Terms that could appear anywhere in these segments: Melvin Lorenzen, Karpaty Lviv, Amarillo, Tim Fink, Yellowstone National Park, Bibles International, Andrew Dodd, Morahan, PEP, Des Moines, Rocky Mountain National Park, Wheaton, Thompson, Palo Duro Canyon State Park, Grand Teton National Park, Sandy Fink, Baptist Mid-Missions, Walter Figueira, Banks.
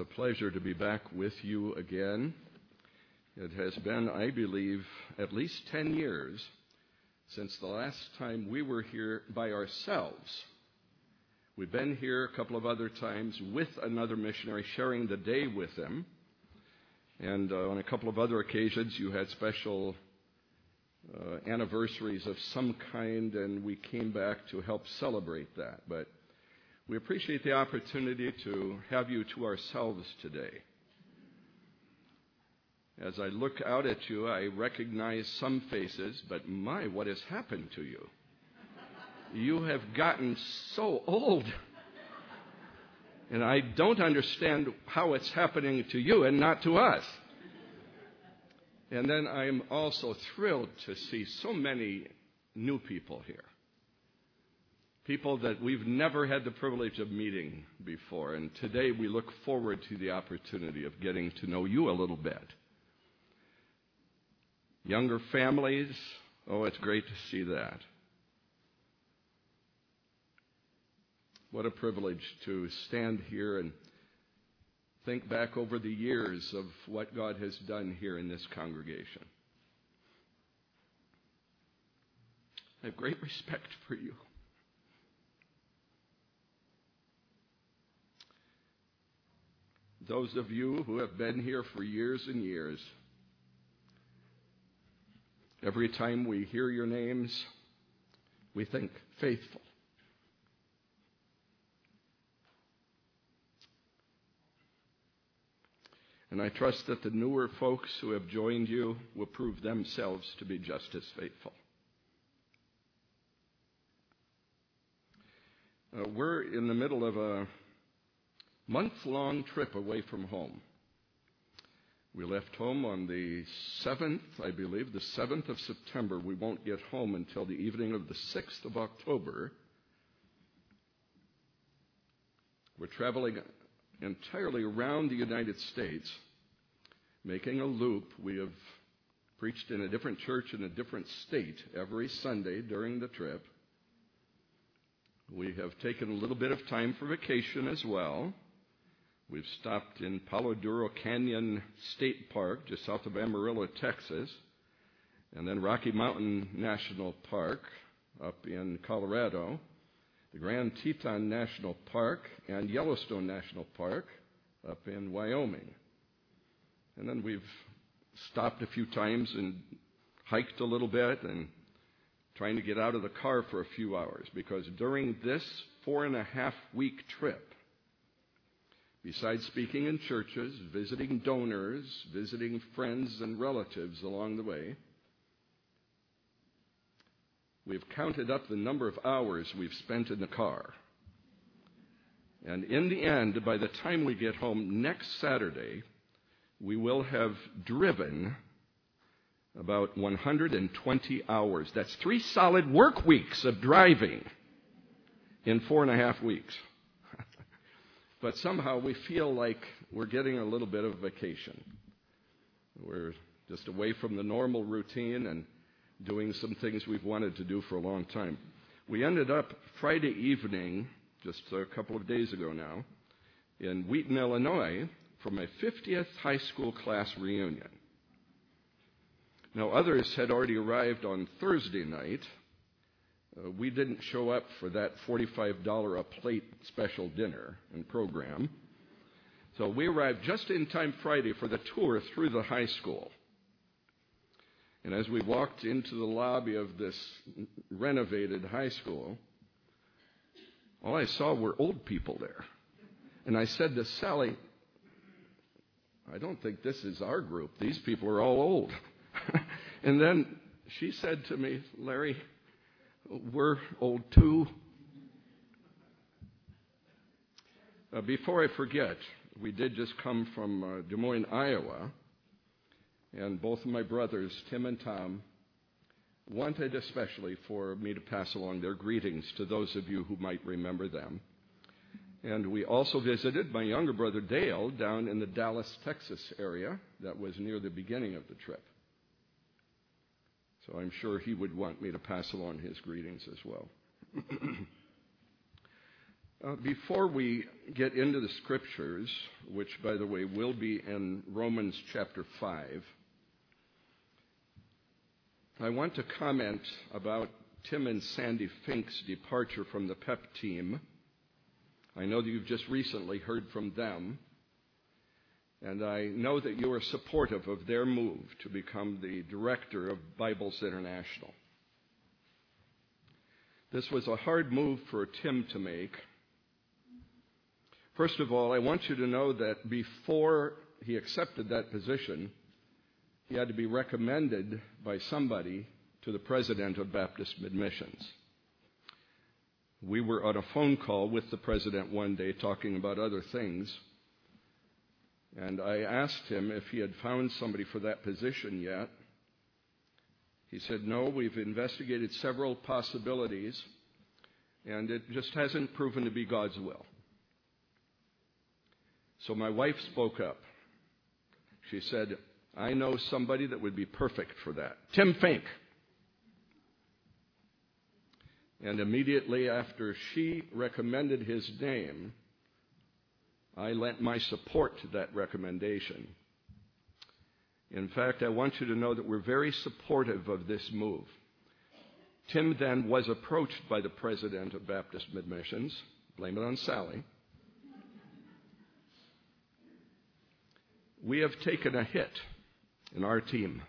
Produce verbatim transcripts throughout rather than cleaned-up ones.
It's a pleasure to be back with you again. It has been, I believe, at least ten years since the last time we were here by ourselves. We've been here a couple of other times with another missionary, sharing the day with them. And uh, on a couple of other occasions, you had special uh, anniversaries of some kind, and we came back to help celebrate that. But we appreciate the opportunity to have you to ourselves today. As I look out at you, I recognize some faces, but my, what has happened to you? You have gotten so old. And I don't understand how it's happening to you and not to us. And then I'm also thrilled to see so many new people here. People that we've never had the privilege of meeting before. And today we look forward to the opportunity of getting to know you a little bit. Younger families, oh, it's great to see that. What a privilege to stand here and think back over the years of what God has done here in this congregation. I have great respect for you. Those of you who have been here for years and years, every time we hear your names, we think faithful. And I trust that the newer folks who have joined you will prove themselves to be just as faithful. Uh, we're in the middle of a month-long trip away from home. We left home on the seventh, I believe, the seventh of September. We won't get home until the evening of the sixth of October. We're traveling entirely around the United States, making a loop. We have preached in a different church in a different state every Sunday during the trip. We have taken a little bit of time for vacation as well. We've stopped in Palo Duro Canyon State Park, just south of Amarillo, Texas, and then Rocky Mountain National Park up in Colorado, the Grand Teton National Park, and Yellowstone National Park up in Wyoming. And then we've stopped a few times and hiked a little bit and trying to get out of the car for a few hours, because during this four-and-a-half-week trip, besides speaking in churches, visiting donors, visiting friends and relatives along the way, we've counted up the number of hours we've spent in the car. And in the end, by the time we get home next Saturday, we will have driven about one hundred twenty hours. That's three solid work weeks of driving in four and a half weeks. But somehow we feel like we're getting a little bit of vacation. We're just away from the normal routine and doing some things we've wanted to do for a long time. We ended up Friday evening, just a couple of days ago now, in Wheaton, Illinois, for my fiftieth high school class reunion. Now, others had already arrived on Thursday night. Uh, we didn't show up for that forty-five dollars a plate special dinner and program. So we arrived just in time Friday for the tour through the high school. And as we walked into the lobby of this renovated high school, all I saw were old people there. And I said to Sally, I don't think this is our group. These people are all old. And then she said to me, Larry, we're old too. Uh, before I forget, we did just come from uh, Des Moines, Iowa, and both of my brothers, Tim and Tom, wanted especially for me to pass along their greetings to those of you who might remember them. And we also visited my younger brother, Dale, down in the Dallas, Texas area that was near the beginning of the trip. So I'm sure he would want me to pass along his greetings as well. Uh, before we get into the scriptures, which, by the way, will be in Romans chapter five, I want to comment about Tim and Sandy Fink's departure from the P E P team. I know that you've just recently heard from them, and I know that you are supportive of their move to become the director of Bibles International. This was a hard move for Tim to make. First of all, I want you to know that before he accepted that position, he had to be recommended by somebody to the president of Baptist Mid-Missions. We were on a phone call with the president one day talking about other things, and I asked him if he had found somebody for that position yet. He said, no, we've investigated several possibilities, and it just hasn't proven to be God's will. So my wife spoke up. She said, I know somebody that would be perfect for that, Tim Fink. And immediately after she recommended his name, I lent my support to that recommendation. In fact, I want you to know that we're very supportive of this move. Tim then was approached by the president of Baptist Mid-Missions, blame it on Sally. We have taken a hit in our team.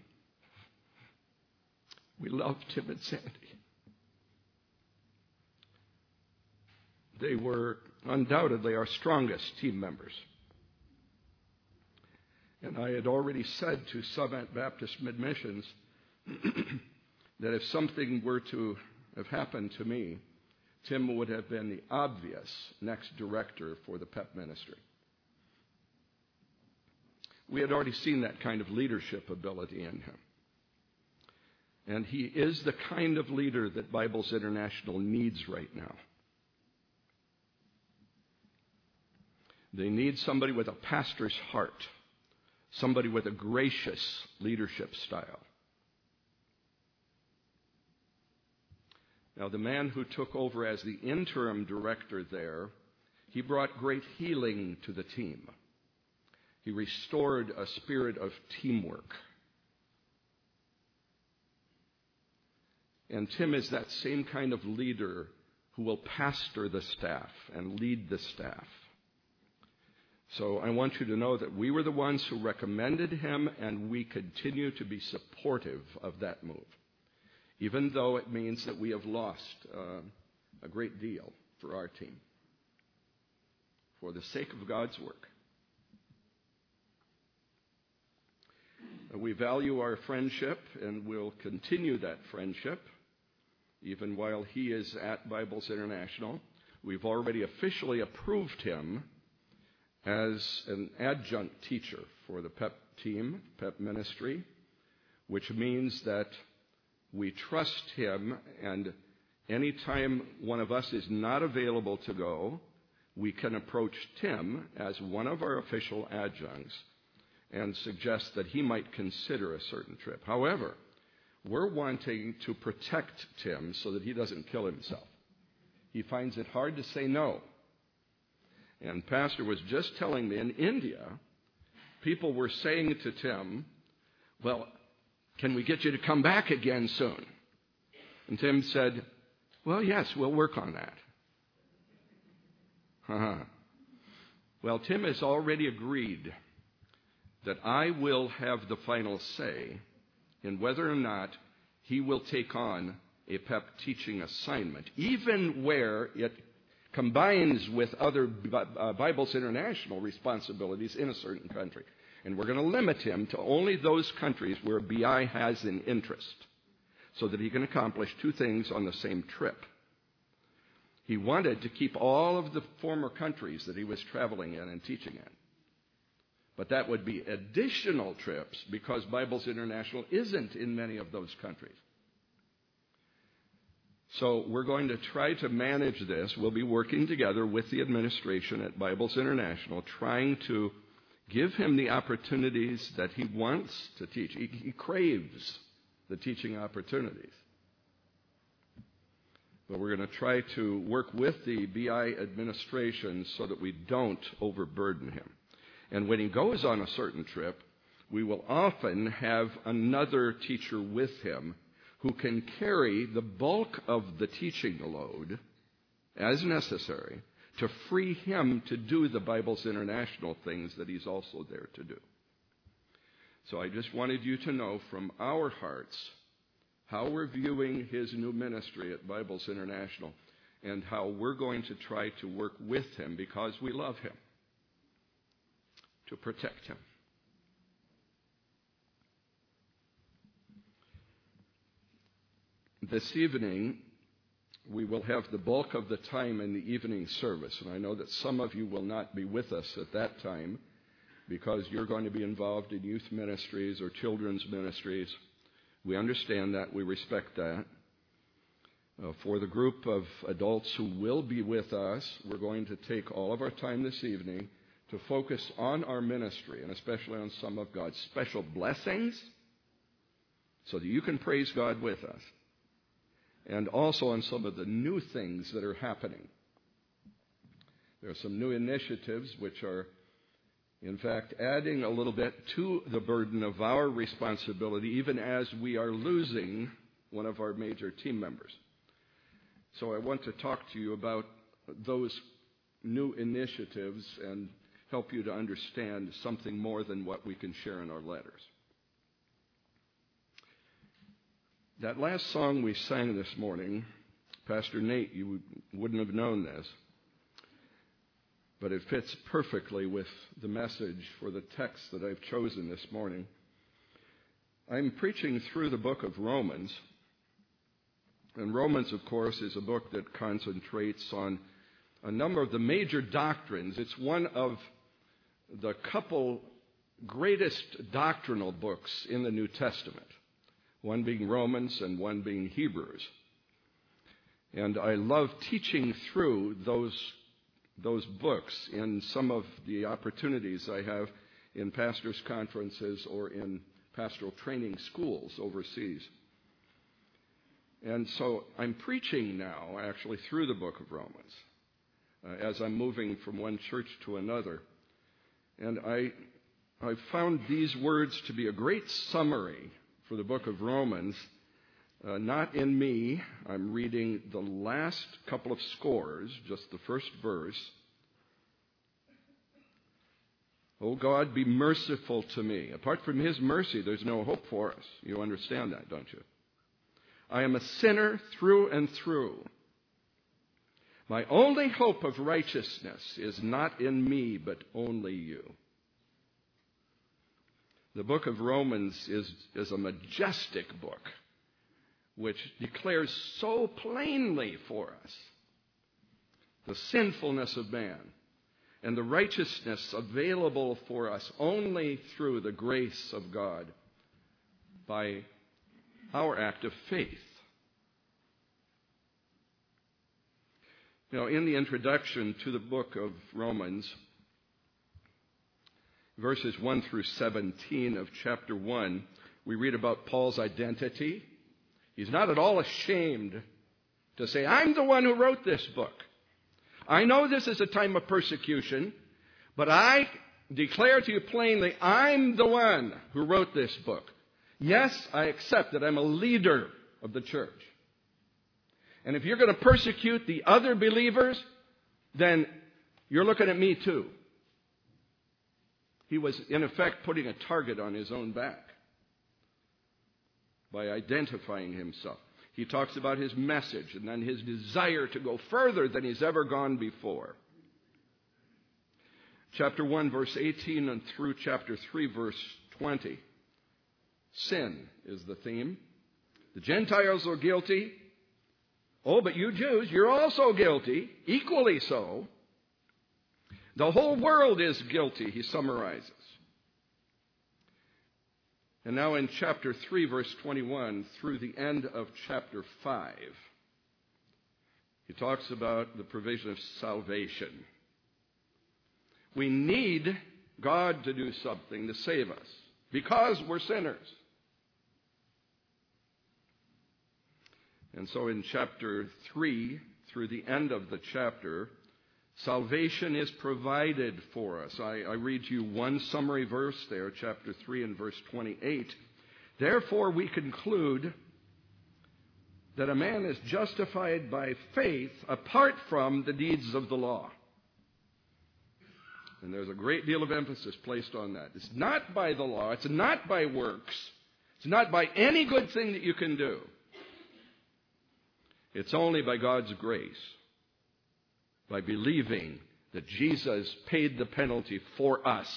We love Tim and Sandy. They were undoubtedly our strongest team members. And I had already said to Summit Baptist Mid-Missions that if something were to have happened to me, Tim would have been the obvious next director for the P E P ministry. We had already seen that kind of leadership ability in him. And he is the kind of leader that Bibles International needs right now. They need somebody with a pastor's heart, somebody with a gracious leadership style. Now, the man who took over as the interim director there, he brought great healing to the team. He restored a spirit of teamwork. And Tim is that same kind of leader who will pastor the staff and lead the staff. So I want you to know that we were the ones who recommended him, and we continue to be supportive of that move, even though it means that we have lost uh, a great deal for our team, for the sake of God's work. We value our friendship, and we'll continue that friendship, even while he is at Bibles International. We've already officially approved him as an adjunct teacher for the P E P team, P E P ministry, which means that we trust him, and any time one of us is not available to go, we can approach Tim as one of our official adjuncts and suggest that he might consider a certain trip. However, we're wanting to protect Tim so that he doesn't kill himself. He finds it hard to say no. And Pastor was just telling me in India, people were saying to Tim, well, can we get you to come back again soon? And Tim said, well, yes, we'll work on that. Uh-huh. Well, Tim has already agreed that I will have the final say in whether or not he will take on a P E P teaching assignment, even where it combines with other Bibles International responsibilities in a certain country. And we're going to limit him to only those countries where B I has an interest, so that he can accomplish two things on the same trip. He wanted to keep all of the former countries that he was traveling in and teaching in. But that would be additional trips, because Bibles International isn't in many of those countries. So we're going to try to manage this. We'll be working together with the administration at Bibles International, trying to give him the opportunities that he wants to teach. He, he craves the teaching opportunities. But we're going to try to work with the B I administration so that we don't overburden him. And when he goes on a certain trip, we will often have another teacher with him who can carry the bulk of the teaching load as necessary to free him to do the Bible's International things that he's also there to do. So I just wanted you to know from our hearts how we're viewing his new ministry at Bibles International and how we're going to try to work with him, because we love him, to protect him. This evening, we will have the bulk of the time in the evening service, and I know that some of you will not be with us at that time because you're going to be involved in youth ministries or children's ministries. We understand that. We respect that. Uh, for the group of adults who will be with us, we're going to take all of our time this evening to focus on our ministry, and especially on some of God's special blessings, so that you can praise God with us, and also on some of the new things that are happening. There are some new initiatives which are, in fact, adding a little bit to the burden of our responsibility, even as we are losing one of our major team members. So I want to talk to you about those new initiatives and help you to understand something more than what we can share in our letters. That last song we sang this morning, Pastor Nate, you wouldn't have known this, but it fits perfectly with the message for the text that I've chosen this morning. I'm preaching through the book of Romans, and Romans, of course, is a book that concentrates on a number of the major doctrines. It's one of the couple greatest doctrinal books in the New Testament, one being Romans and one being Hebrews. And I love teaching through those those books in some of the opportunities I have in pastors' conferences or in pastoral training schools overseas. And so I'm preaching now, actually, through the book of Romans, uh, as I'm moving from one church to another. And I I found these words to be a great summary for the book of Romans, uh, not in me. I'm reading the last couple of scores, just the first verse. Oh God, be merciful to me. Apart from his mercy, there's no hope for us. You understand that, don't you? I am a sinner through and through. My only hope of righteousness is not in me, but only you. The book of Romans is, is a majestic book which declares so plainly for us the sinfulness of man and the righteousness available for us only through the grace of God by our act of faith. Now, in the introduction to the book of Romans, verses one through seventeen of chapter one, we read about Paul's identity. He's not at all ashamed to say, I'm the one who wrote this book. I know this is a time of persecution, but I declare to you plainly, I'm the one who wrote this book. Yes, I accept that I'm a leader of the church. And if you're going to persecute the other believers, then you're looking at me too. He was, in effect, putting a target on his own back by identifying himself. He talks about his message and then his desire to go further than he's ever gone before. Chapter one, verse eighteen, and through chapter three, verse twenty. Sin is the theme. The Gentiles are guilty. Oh, but you Jews, you're also guilty, equally so. The whole world is guilty, he summarizes. And now in chapter three, verse twenty-one, through the end of chapter five, he talks about the provision of salvation. We need God to do something to save us because we're sinners. And so in chapter three, through the end of the chapter, salvation is provided for us. I, I read you one summary verse there, chapter three and verse twenty-eight. Therefore we conclude that a man is justified by faith apart from the deeds of the law. And there's a great deal of emphasis placed on that. It's not by the law. It's not by works. It's not by any good thing that you can do. It's only by God's grace, by believing that Jesus paid the penalty for us.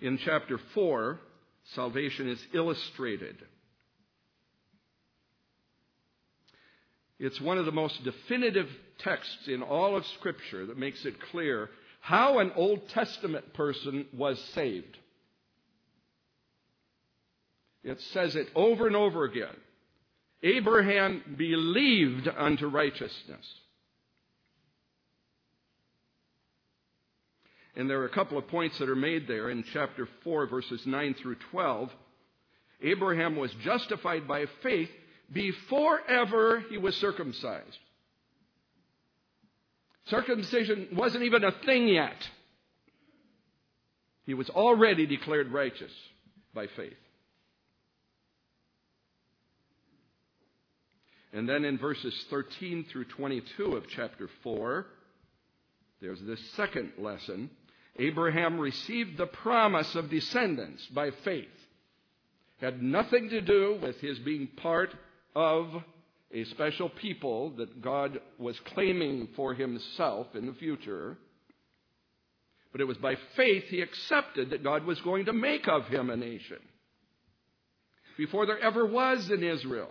In chapter four, salvation is illustrated. It's one of the most definitive texts in all of Scripture that makes it clear how an Old Testament person was saved. It says it over and over again. Abraham believed unto righteousness. And there are a couple of points that are made there in chapter four, verses nine through twelve. Abraham was justified by faith before ever he was circumcised. Circumcision wasn't even a thing yet. He was already declared righteous by faith. And then in verses thirteen through twenty-two of chapter four, there's this second lesson. Abraham received the promise of descendants by faith. Had nothing to do with his being part of a special people that God was claiming for himself in the future. But it was by faith he accepted that God was going to make of him a nation before there ever was in Israel.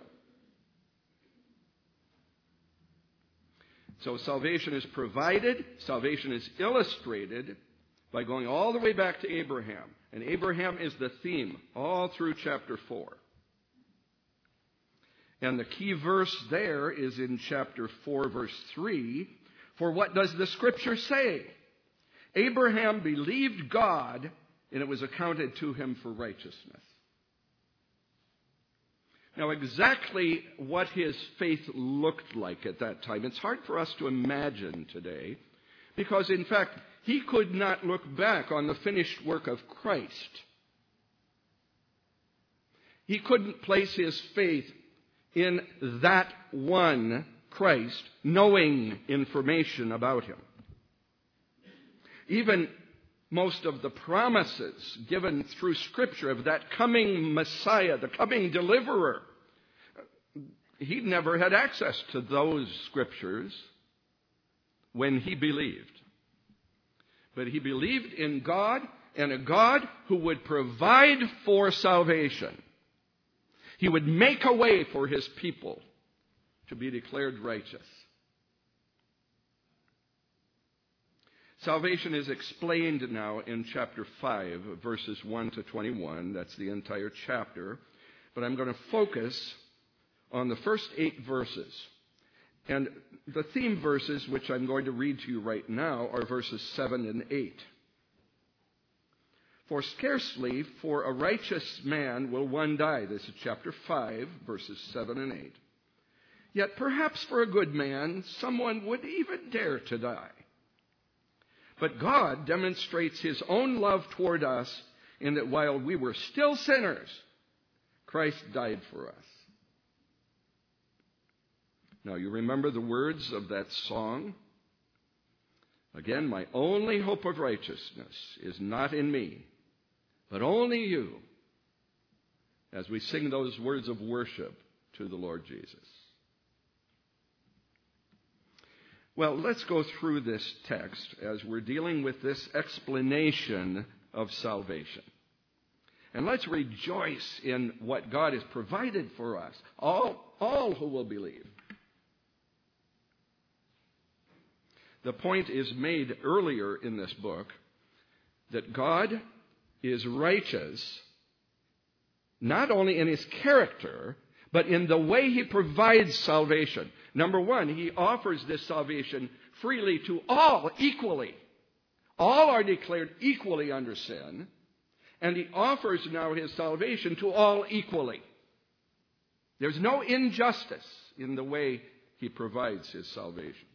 So salvation is provided, salvation is illustrated by going all the way back to Abraham. And Abraham is the theme all through chapter four. And the key verse there is in chapter four, verse three. For what does the Scripture say? Abraham believed God, and it was accounted to him for righteousness. Now, exactly what his faith looked like at that time, it's hard for us to imagine today, because, in fact, he could not look back on the finished work of Christ. He couldn't place his faith in that one Christ, knowing information about him. Even most of the promises given through Scripture of that coming Messiah, the coming deliverer, he never had access to those Scriptures when he believed. But he believed in God, and a God who would provide for salvation. He would make a way for his people to be declared righteous. Salvation is explained now in chapter five, verses one to twenty-one. That's the entire chapter. But I'm going to focus on the first eight verses. And the theme verses, which I'm going to read to you right now, are verses seven and eight. For scarcely for a righteous man will one die. This is chapter five, verses seven and eight. Yet perhaps for a good man, someone would even dare to die. But God demonstrates his own love toward us in that while we were still sinners, Christ died for us. Now, you remember the words of that song? Again, my only hope of righteousness is not in me, but only you, as we sing those words of worship to the Lord Jesus. Well, let's go through this text as we're dealing with this explanation of salvation. And let's rejoice in what God has provided for us, all, all who will believe. The point is made earlier in this book that God is righteous not only in his character, but in the way he provides salvation. Number one, he offers this salvation freely to all equally. All are declared equally under sin, and he offers now his salvation to all equally. There's no injustice in the way he provides his salvation.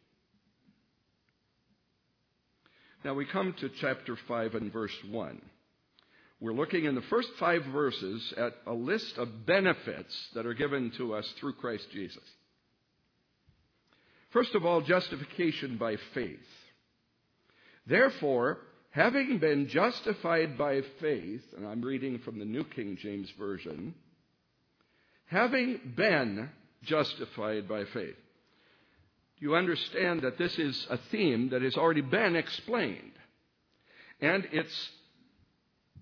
Now we come to chapter five and verse one. We're looking in the first five verses at a list of benefits that are given to us through Christ Jesus. First of all, justification by faith. Therefore, having been justified by faith, and I'm reading from the New King James Version, having been justified by faith. You understand that this is a theme that has already been explained. And it's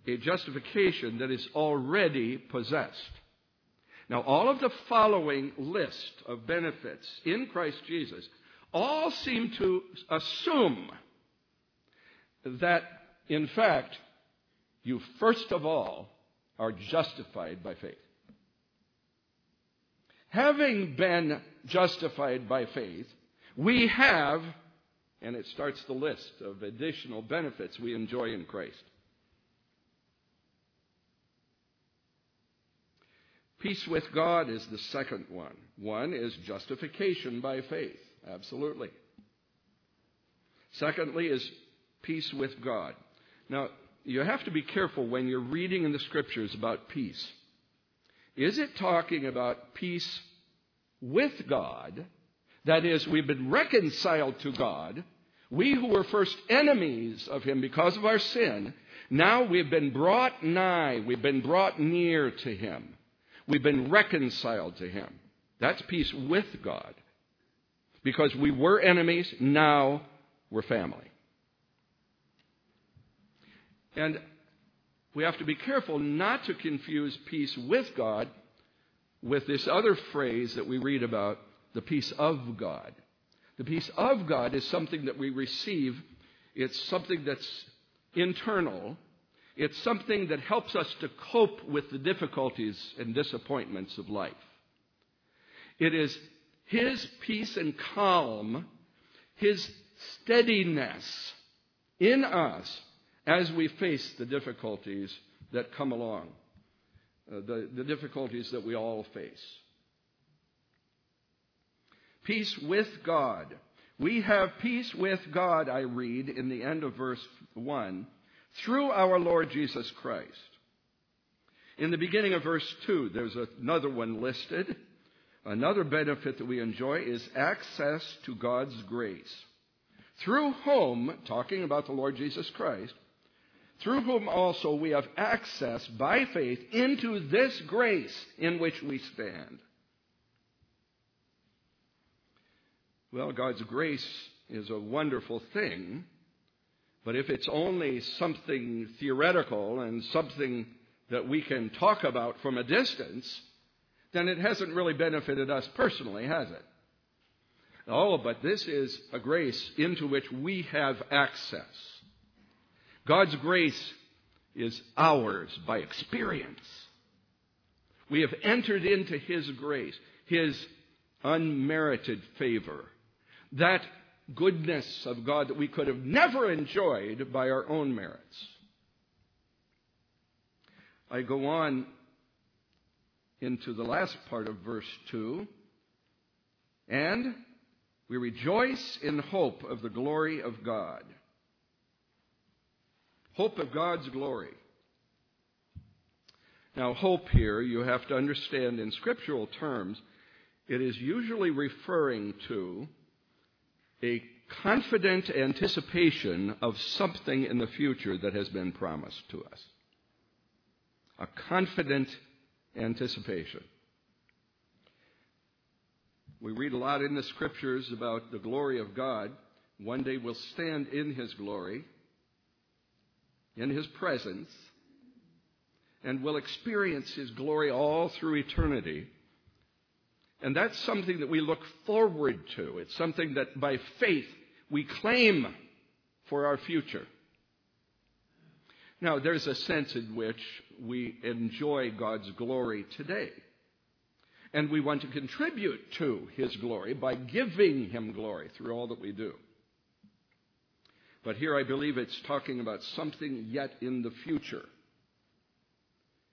a justification that is already possessed. Now, all of the following list of benefits in Christ Jesus all seem to assume that, in fact, you first of all are justified by faith. Having been justified by faith, we have, and it starts the list of additional benefits we enjoy in Christ. Peace with God is the second one. One is justification by faith. Absolutely. Secondly is peace with God. Now, you have to be careful when you're reading in the Scriptures about peace. Is it talking about peace with God? That is, we've been reconciled to God. We who were first enemies of him because of our sin, now we've been brought nigh, we've been brought near to him. We've been reconciled to him. That's peace with God. Because we were enemies, now we're family. And we have to be careful not to confuse peace with God with this other phrase that we read about, the peace of God. The peace of God is something that we receive. It's something that's internal. It's something that helps us to cope with the difficulties and disappointments of life. It is his peace and calm, his steadiness in us as we face the difficulties that come along, uh, the, the difficulties that we all face. Peace with God. We have peace with God, I read in the end of verse one, through our Lord Jesus Christ. In the beginning of verse two, there's another one listed. Another benefit that we enjoy is access to God's grace, through whom, talking about the Lord Jesus Christ, through whom also we have access by faith into this grace in which we stand. Well, God's grace is a wonderful thing. But if it's only something theoretical and something that we can talk about from a distance, then it hasn't really benefited us personally, has it? Oh, but this is a grace into which we have access. God's grace is ours by experience. We have entered into his grace, his unmerited favor, that goodness of God that we could have never enjoyed by our own merits. I go on into the last part of verse two. And we rejoice in hope of the glory of God. Hope of God's glory. Now, hope here, you have to understand in scriptural terms, it is usually referring to a confident anticipation of something in the future that has been promised to us. A confident anticipation. We read a lot in the Scriptures about the glory of God. One day we'll stand in his glory, in his presence, and we'll experience his glory all through eternity. And that's something that we look forward to. It's something that by faith we claim for our future. Now, there's a sense in which we enjoy God's glory today. And we want to contribute to his glory by giving him glory through all that we do. But here I believe it's talking about something yet in the future.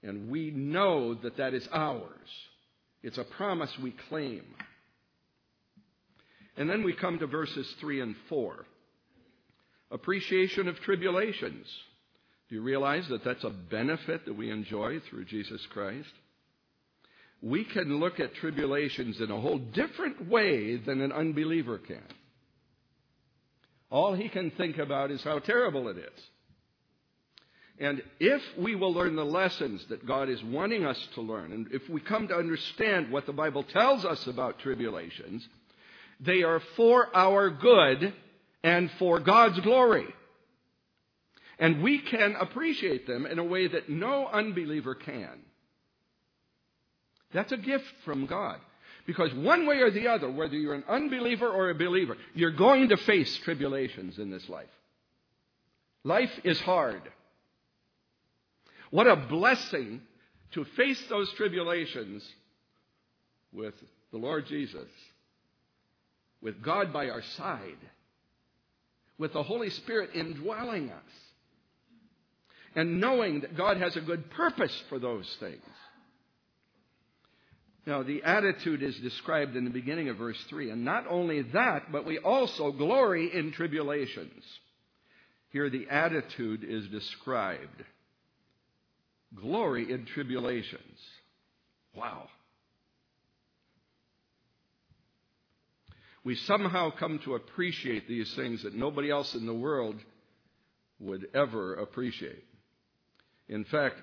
And we know that that is ours. It's a promise we claim. And then we come to verses three and four. Appreciation of tribulations. Do you realize that that's a benefit that we enjoy through Jesus Christ? We can look at tribulations in a whole different way than an unbeliever can. All he can think about is how terrible it is. And if we will learn the lessons that God is wanting us to learn, and if we come to understand what the Bible tells us about tribulations, they are for our good and for God's glory. And we can appreciate them in a way that no unbeliever can. That's a gift from God. Because one way or the other, whether you're an unbeliever or a believer, you're going to face tribulations in this life. Life is hard. What a blessing to face those tribulations with the Lord Jesus, with God by our side, with the Holy Spirit indwelling us, and knowing that God has a good purpose for those things. Now, the attitude is described in the beginning of verse three. And not only that, but we also glory in tribulations. Here the attitude is described. Glory in tribulations. Wow. We somehow come to appreciate these things that nobody else in the world would ever appreciate. In fact,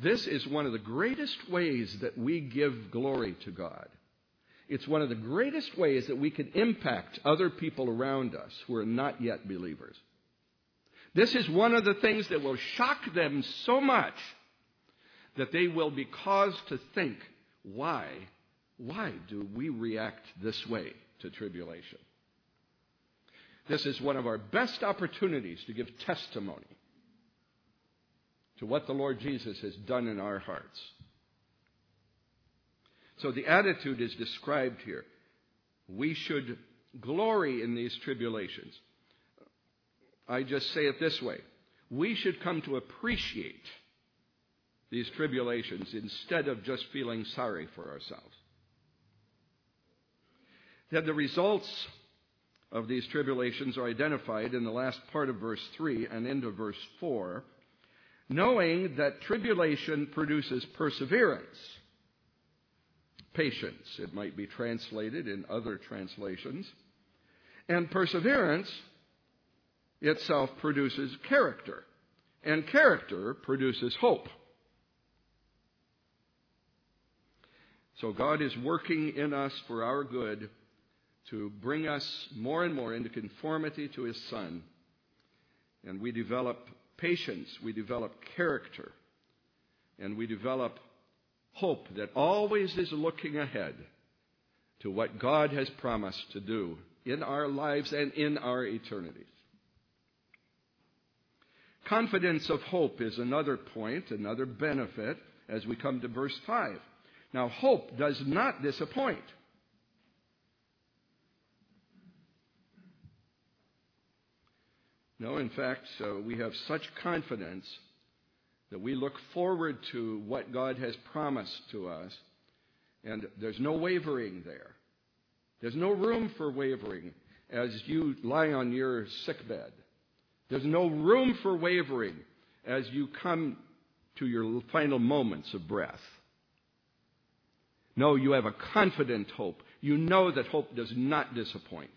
this is one of the greatest ways that we give glory to God. It's one of the greatest ways that we can impact other people around us who are not yet believers. This is one of the things that will shock them so much that they will be caused to think, why, why do we react this way to tribulation? This is one of our best opportunities to give testimony to what the Lord Jesus has done in our hearts. So the attitude is described here. We should glory in these tribulations. I just say it this way. We should come to appreciate these tribulations instead of just feeling sorry for ourselves. Then the results of these tribulations are identified in the last part of verse three and into verse four. Knowing that tribulation produces perseverance, patience, it might be translated in other translations, and perseverance itself produces character, and character produces hope. So God is working in us for our good to bring us more and more into conformity to His Son, and we develop patience, we develop character, and we develop hope that always is looking ahead to what God has promised to do in our lives and in our eternities. Confidence of hope is another point, another benefit, as we come to verse five. Now, hope does not disappoint. No, in fact, uh, we have such confidence that we look forward to what God has promised to us, and there's no wavering there. There's no room for wavering as you lie on your sickbed. There's no room for wavering as you come to your final moments of breath. No, you have a confident hope. You know that hope does not disappoint.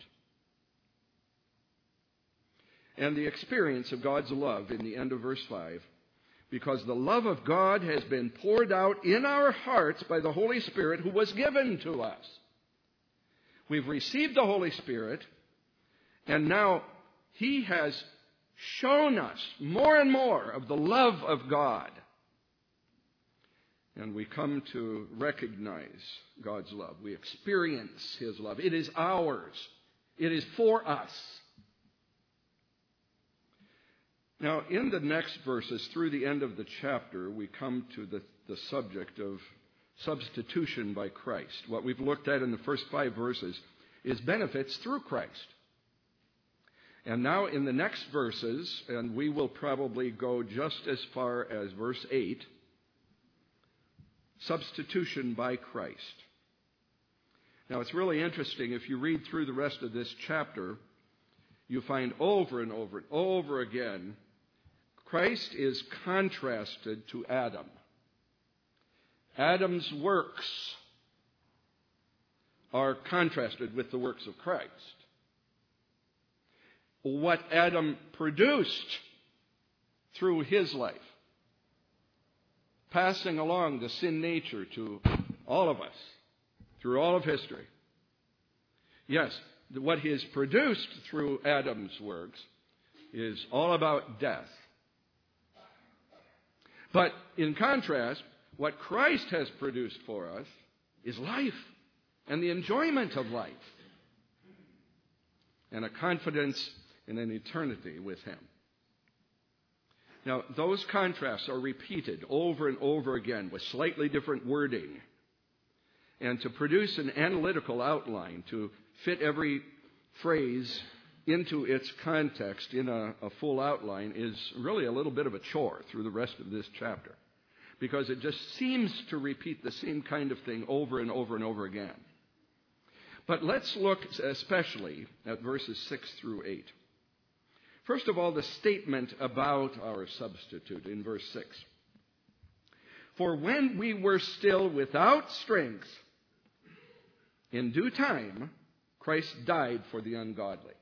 And the experience of God's love in the end of verse five, because the love of God has been poured out in our hearts by the Holy Spirit who was given to us. We've received the Holy Spirit, and now He has shown us more and more of the love of God. And we come to recognize God's love. We experience His love. It is ours. It is for us. Now, in the next verses, through the end of the chapter, we come to the, the subject of substitution by Christ. What we've looked at in the first five verses is benefits through Christ. And now in the next verses, and we will probably go just as far as verse eight, substitution by Christ. Now, it's really interesting. If you read through the rest of this chapter, you find over and over and over again, Christ is contrasted to Adam. Adam's works are contrasted with the works of Christ. What Adam produced through his life, passing along the sin nature to all of us through all of history. Yes, what he has produced through Adam's works is all about death. But in contrast, what Christ has produced for us is life and the enjoyment of life and a confidence in an eternity with him. Now, those contrasts are repeated over and over again with slightly different wording. And to produce an analytical outline to fit every phrase into its context in a, a full outline is really a little bit of a chore through the rest of this chapter, because it just seems to repeat the same kind of thing over and over and over again. But let's look especially at verses six through eight. First of all, the statement about our substitute in verse six. For when we were still without strength, in due time, Christ died for the ungodly.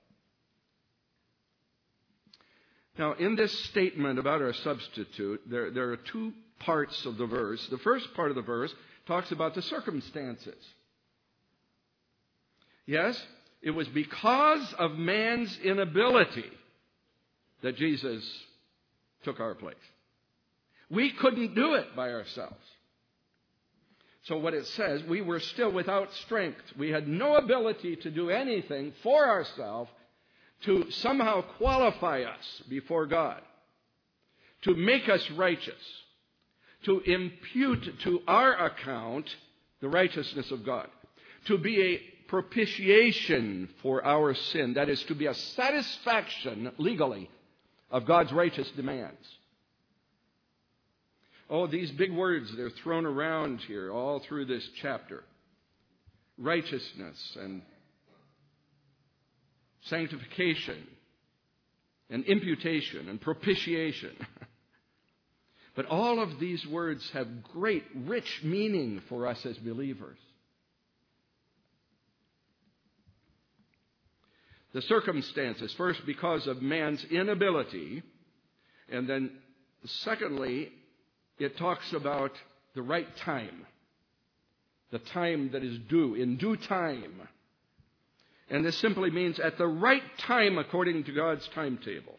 Now, in this statement about our substitute, there, there are two parts of the verse. The first part of the verse talks about the circumstances. Yes, it was because of man's inability that Jesus took our place. We couldn't do it by ourselves. So what it says, we were still without strength. We had no ability to do anything for ourselves to somehow qualify us before God, to make us righteous, to impute to our account the righteousness of God, to be a propitiation for our sin. That is, to be a satisfaction legally of God's righteous demands. Oh, these big words, they're thrown around here all through this chapter. Righteousness and sanctification and imputation and propitiation. But all of these words have great, rich meaning for us as believers. The circumstances, first because of man's inability, and then secondly, it talks about the right time, the time that is due, in due time. And this simply means at the right time according to God's timetable.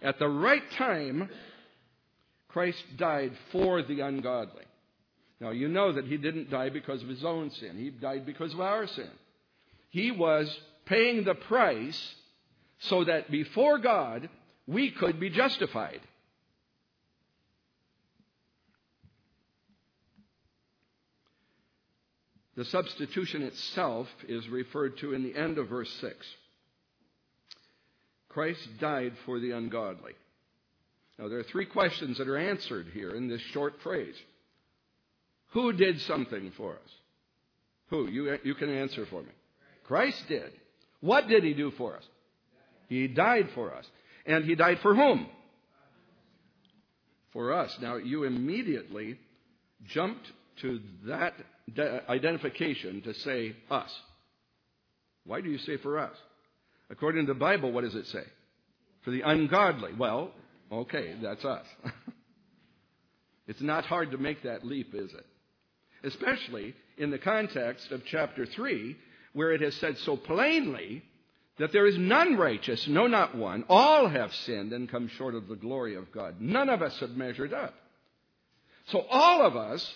At the right time, Christ died for the ungodly. Now, you know that he didn't die because of his own sin. He died because of our sin. He was paying the price so that before God, we could be justified. The substitution itself is referred to in the end of verse six. Christ died for the ungodly. Now, there are three questions that are answered here in this short phrase. Who did something for us? Who? You, you can answer for me. Christ did. What did he do for us? He died for us. And he died for whom? For us. Now, you immediately jumped to that identification to say us. Why do you say for us? According to the Bible, what does it say? For the ungodly. Well, okay, that's us. It's not hard to make that leap, is it? Especially in the context of chapter three, where it has said so plainly that there is none righteous, no, not one. All have sinned and come short of the glory of God. None of us have measured up. So all of us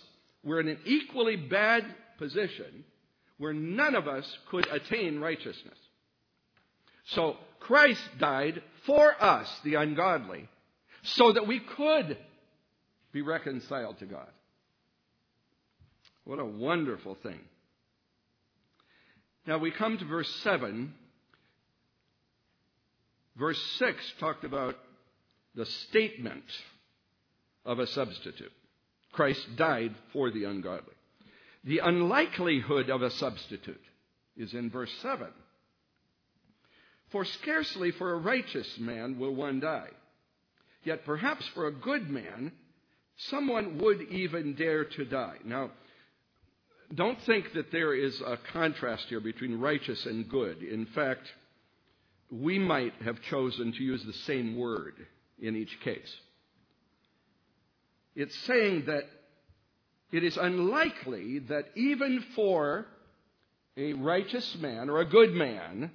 were in an equally bad position where none of us could attain righteousness. So Christ died for us, the ungodly, so that we could be reconciled to God. What a wonderful thing. Now we come to verse seven. Verse six talked about the statement of a substitute. Christ died for the ungodly. The unlikelihood of a substitute is in verse seven. For scarcely for a righteous man will one die. Yet perhaps for a good man, someone would even dare to die. Now, don't think that there is a contrast here between righteous and good. In fact, we might have chosen to use the same word in each case. It's saying that it is unlikely that even for a righteous man or a good man,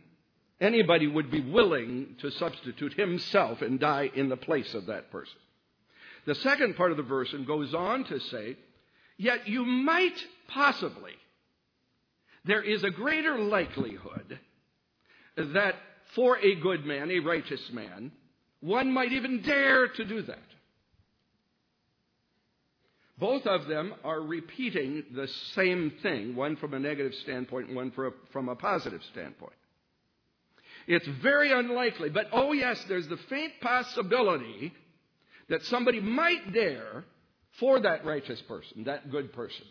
anybody would be willing to substitute himself and die in the place of that person. The second part of the verse and goes on to say, yet you might possibly, there is a greater likelihood that for a good man, a righteous man, one might even dare to do that. Both of them are repeating the same thing, one from a negative standpoint and one for a, from a positive standpoint. It's very unlikely, but oh yes, there's the faint possibility that somebody might dare for that righteous person, that good person.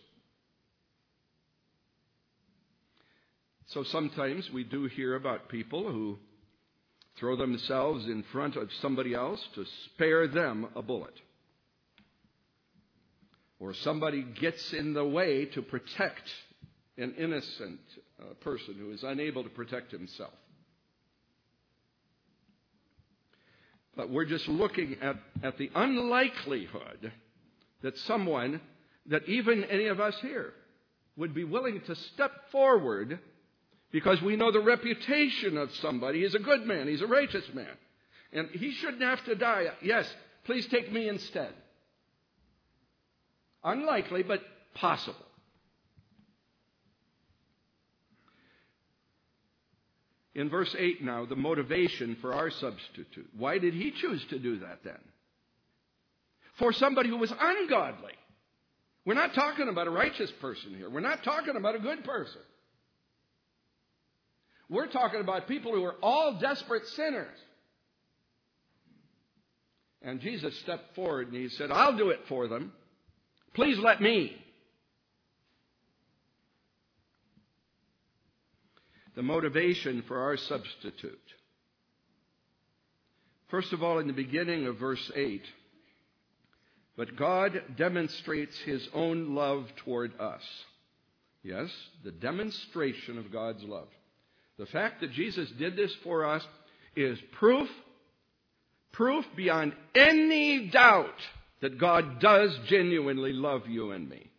So sometimes we do hear about people who throw themselves in front of somebody else to spare them a bullet. Or somebody gets in the way to protect an innocent uh, person who is unable to protect himself. But we're just looking at, at the unlikelihood that someone, that even any of us here, would be willing to step forward because we know the reputation of somebody. He's a good man. He's a righteous man. And he shouldn't have to die. Yes, please take me instead. Unlikely, but possible. In verse eight now, the motivation for our substitute. Why did he choose to do that then? For somebody who was ungodly. We're not talking about a righteous person here. We're not talking about a good person. We're talking about people who are all desperate sinners. And Jesus stepped forward and he said, I'll do it for them. Please let me. The motivation for our substitute. First of all, in the beginning of verse eight, but God demonstrates his own love toward us. Yes, the demonstration of God's love. The fact that Jesus did this for us is proof, proof beyond any doubt that God does genuinely love you and me.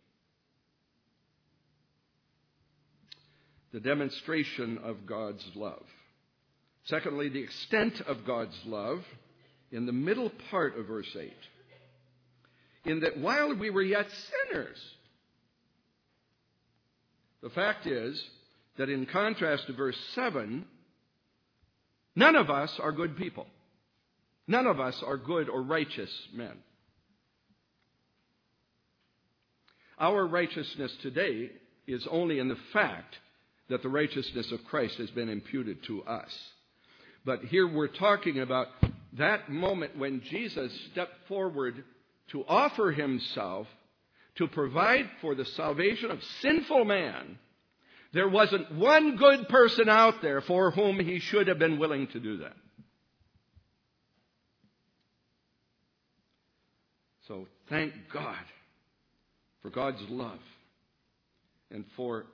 The demonstration of God's love. Secondly, the extent of God's love in the middle part of verse eight. In that while we were yet sinners, the fact is that in contrast to verse seven, none of us are good people. None of us are good or righteous men. Our righteousness today is only in the fact that the righteousness of Christ has been imputed to us. But here we're talking about that moment when Jesus stepped forward to offer himself to provide for the salvation of sinful man. There wasn't one good person out there for whom he should have been willing to do that. So thank God for God's love and for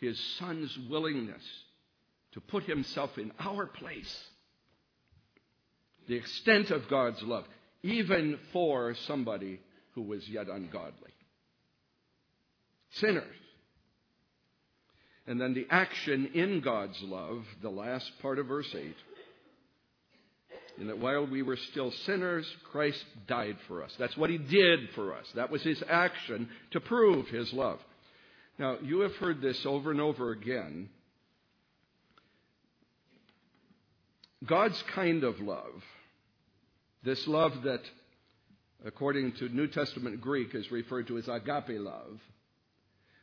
his Son's willingness to put himself in our place. The extent of God's love, even for somebody who was yet ungodly. Sinners. And then the action in God's love, the last part of verse eight. In that while we were still sinners, Christ died for us. That's what he did for us. That was his action to prove his love. Now, you have heard this over and over again. God's kind of love, this love that, according to New Testament Greek, is referred to as agape love,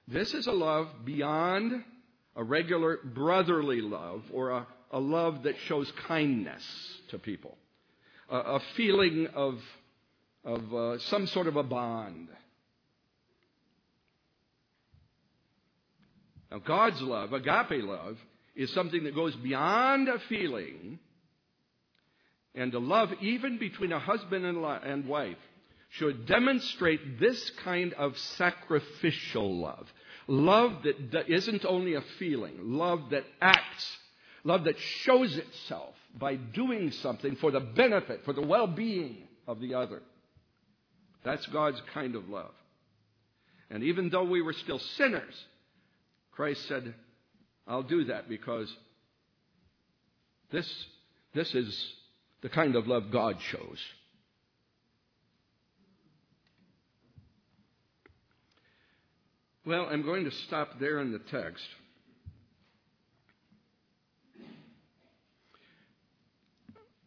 this is a love beyond a regular brotherly love or a A love that shows kindness to people. A, a feeling of, of uh, some sort of a bond. Now, God's love, agape love, is something that goes beyond a feeling. And the love, even between a husband and wife, should demonstrate this kind of sacrificial love. Love that isn't only a feeling. Love that acts. Love that shows itself by doing something for the benefit, for the well-being of the other. That's God's kind of love. And even though we were still sinners, Christ said, I'll do that because this, this is the kind of love God shows. Well, I'm going to stop there in the text.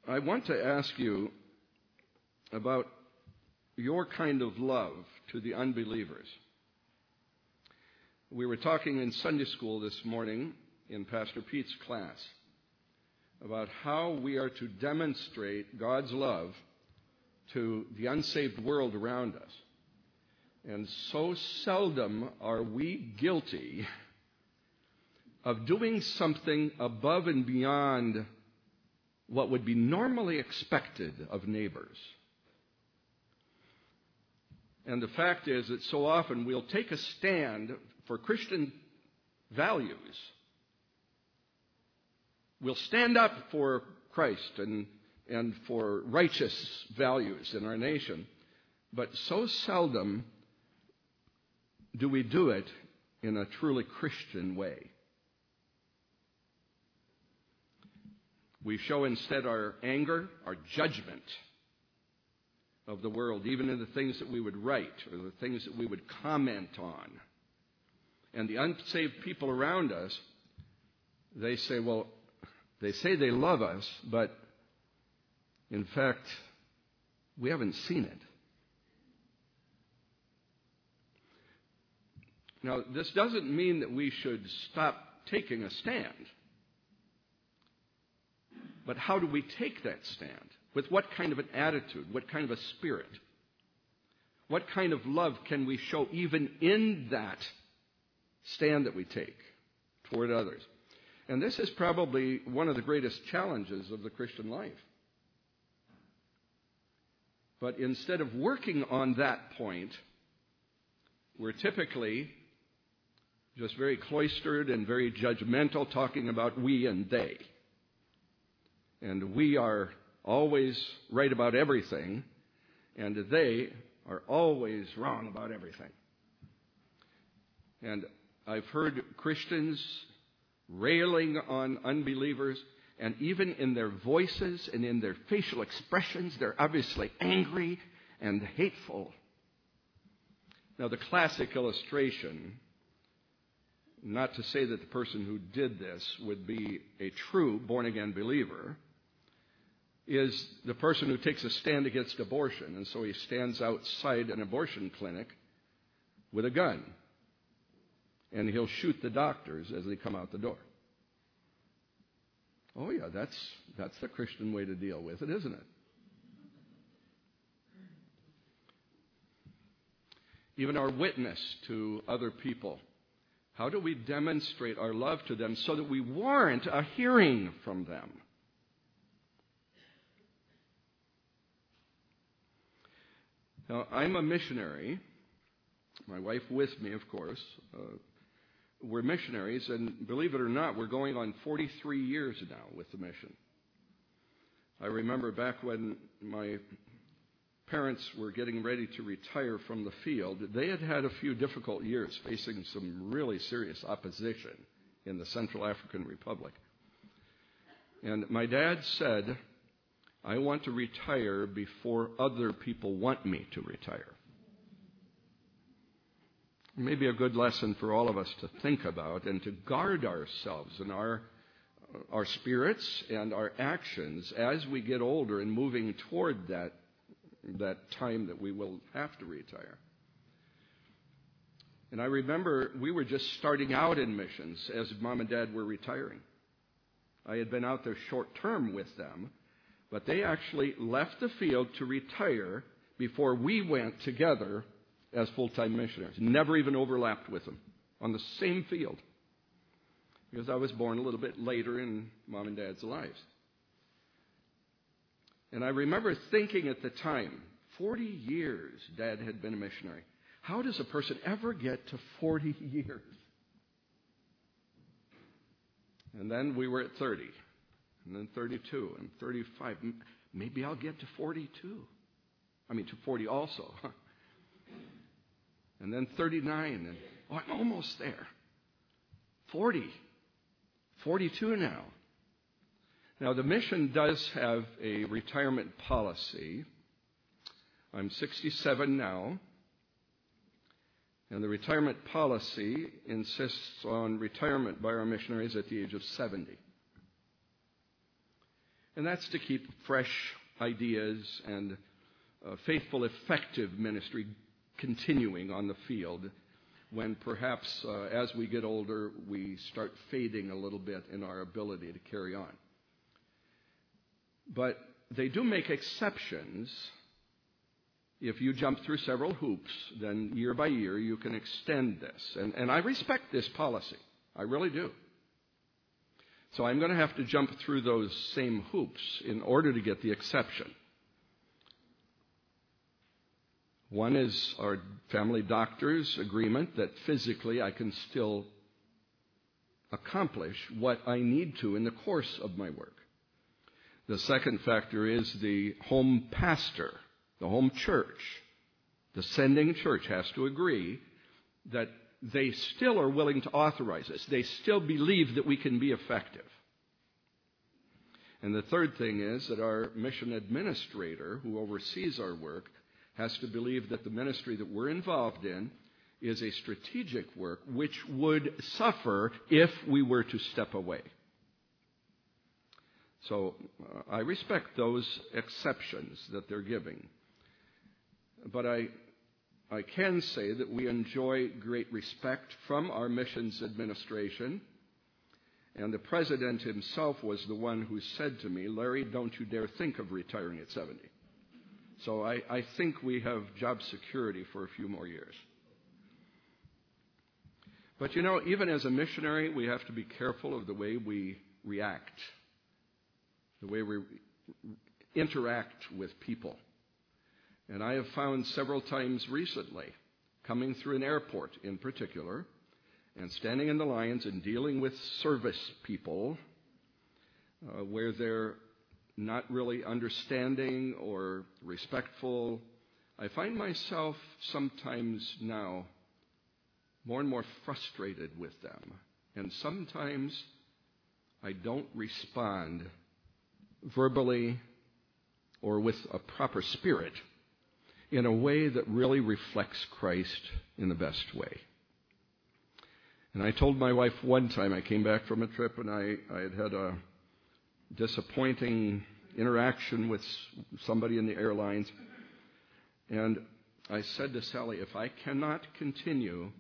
I want to ask you about your kind of love to the unbelievers. We were talking in Sunday school this morning in Pastor Pete's class about how we are to demonstrate God's love to the unsaved world around us. And so seldom are we guilty of doing something above and beyond what would be normally expected of neighbors. And the fact is that so often we'll take a stand for Christian values. We'll stand up for Christ and, and for righteous values in our nation. But so seldom do we do it in a truly Christian way. We show instead our anger, our judgment of the world, even in the things that we would write or the things that we would comment on. And the unsaved people around us, they say, well, they say they love us, but in fact, we haven't seen it. Now, this doesn't mean that we should stop taking a stand. But how do we take that stand? With what kind of an attitude? What kind of a spirit? What kind of love can we show even in that stand that we take toward others? And this is probably one of the greatest challenges of the Christian life. But instead of working on that point, we're typically just very cloistered and very judgmental, talking about we and they. And we are always right about everything, and they are always wrong about everything. And I've heard Christians railing on unbelievers, and even in their voices and in their facial expressions, they're obviously angry and hateful. Now, the classic illustration, not to say that the person who did this would be a true born-again believer, is the person who takes a stand against abortion, and so he stands outside an abortion clinic with a gun, and he'll shoot the doctors as they come out the door. Oh, yeah, that's that's the Christian way to deal with it, isn't it? Even our witness to other people. How do we demonstrate our love to them so that we warrant a hearing from them? Now, I'm a missionary. My wife with me, of course. Uh, we're missionaries, and believe it or not, we're going on forty-three years now with the mission. I remember back when my parents were getting ready to retire from the field, they had had a few difficult years facing some really serious opposition in the Central African Republic. And my dad said, I want to retire before other people want me to retire. Maybe a good lesson for all of us to think about and to guard ourselves and our our spirits and our actions as we get older and moving toward that that time that we will have to retire. And I remember we were just starting out in missions as Mom and Dad were retiring. I had been out there short term with them, but they actually left the field to retire before we went together as full-time missionaries. Never even overlapped with them on the same field. because I was born a little bit later in Mom and Dad's lives. And I remember thinking at the time, forty years Dad had been a missionary. How does a person ever get to forty years? And then we were at thirty, and then thirty-two, and thirty-five. Maybe I'll get to forty-two. I mean, to forty also. And then thirty-nine, and oh, I'm almost there. forty. forty-two now. Now, the mission does have a retirement policy. I'm sixty-seven now. And the retirement policy insists on retirement by our missionaries at the age of seventy. And that's to keep fresh ideas and uh, faithful, effective ministry continuing on the field when perhaps uh, as we get older, we start fading a little bit in our ability to carry on. But they do make exceptions. If you jump through several hoops, then year by year you can extend this. And, and I respect this policy. I really do. So I'm going to have to jump through those same hoops in order to get the exception. One is our family doctor's agreement that physically I can still accomplish what I need to in the course of my work. The second factor is the home pastor. The home church, the sending church, has to agree that they still are willing to authorize us. They still believe that we can be effective. And the third thing is that our mission administrator, who oversees our work, has to believe that the ministry that we're involved in is a strategic work which would suffer if we were to step away. So uh, I respect those exceptions that they're giving. But I, I can say that we enjoy great respect from our missions administration. And the president himself was the one who said to me, "Larry, don't you dare think of retiring at seventy. So I, I think we have job security for a few more years. But, you know, even as a missionary, we have to be careful of the way we react, the way we interact with people. And I have found several times recently, coming through an airport in particular, and standing in the lines and dealing with service people, uh, where they're not really understanding or respectful, I find myself sometimes now more and more frustrated with them. And sometimes I don't respond verbally or with a proper spirit in a way that really reflects Christ in the best way. And I told my wife one time, I came back from a trip and I, I had had a disappointing interaction with somebody in the airlines. And I said to Sally, if I cannot continue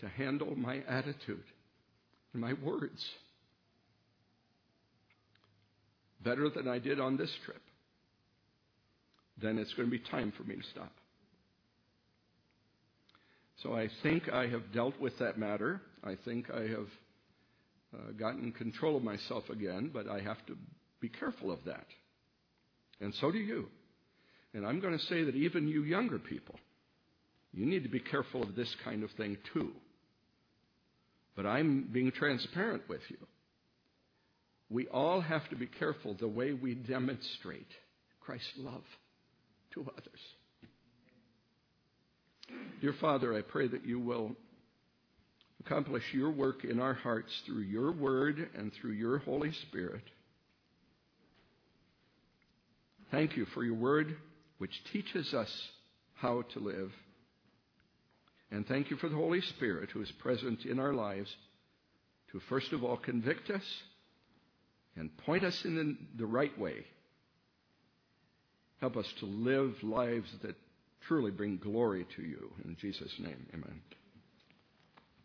to handle my attitude and my words better than I did on this trip, then it's going to be time for me to stop. So I think I have dealt with that matter. I think I have uh, gotten control of myself again, but I have to be careful of that. And so do you. And I'm going to say that even you younger people, you need to be careful of this kind of thing too. But I'm being transparent with you. We all have to be careful the way we demonstrate Christ's love to others. Dear Father, I pray that you will accomplish your work in our hearts through your word and through your Holy Spirit. Thank you for your word, which teaches us how to live. And thank you for the Holy Spirit, who is present in our lives to, first of all, convict us and point us in the, the right way. Help us to live lives that truly bring glory to you. In Jesus' name, amen.